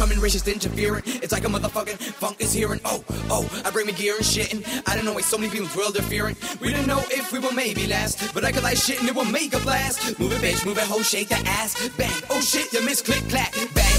Coming racist interfering, it's like a motherfucking funk is hearing. I bring me gear and shit, and I don't know why so many people's world are fearing. We didn't know if we will maybe last, but I could like shit and it will make a blast. Move it, bitch, move it, ho, shake that ass. Bang, oh shit, you miss, click, clack. Bang,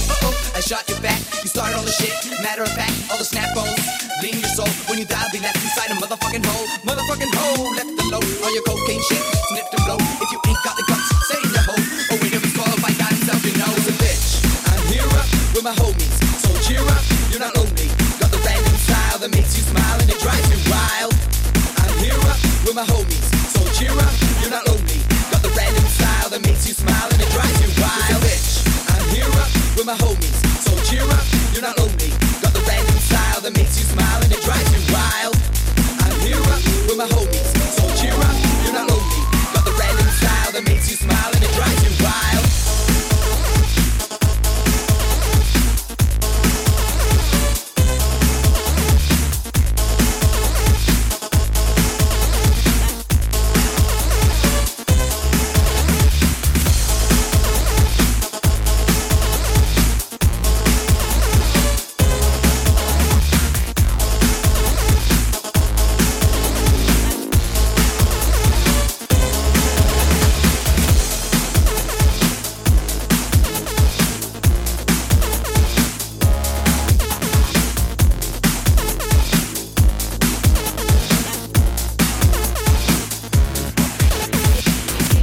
I shot your back. You started all the shit, matter of fact, all the snap bones. Lean your soul, when you die, be left inside a motherfucking hole. Motherfucking hole, left alone. All your cocaine shit, snip the blow. If you ain't got the guts, say the hoe. Oh, wait, if it's qualified, got himself, you know it's a bitch. I'm here up with my homies, so cheer up, you're not lonely. Got the random style that makes you smile and it drives you wild. I'm here up with my homies, so cheer up, you're not lonely. Got the random style that makes you smile and it drives you wild. Bitch, I'm here up with my homies, so cheer up, you're not lonely. Got the random style that makes you smile.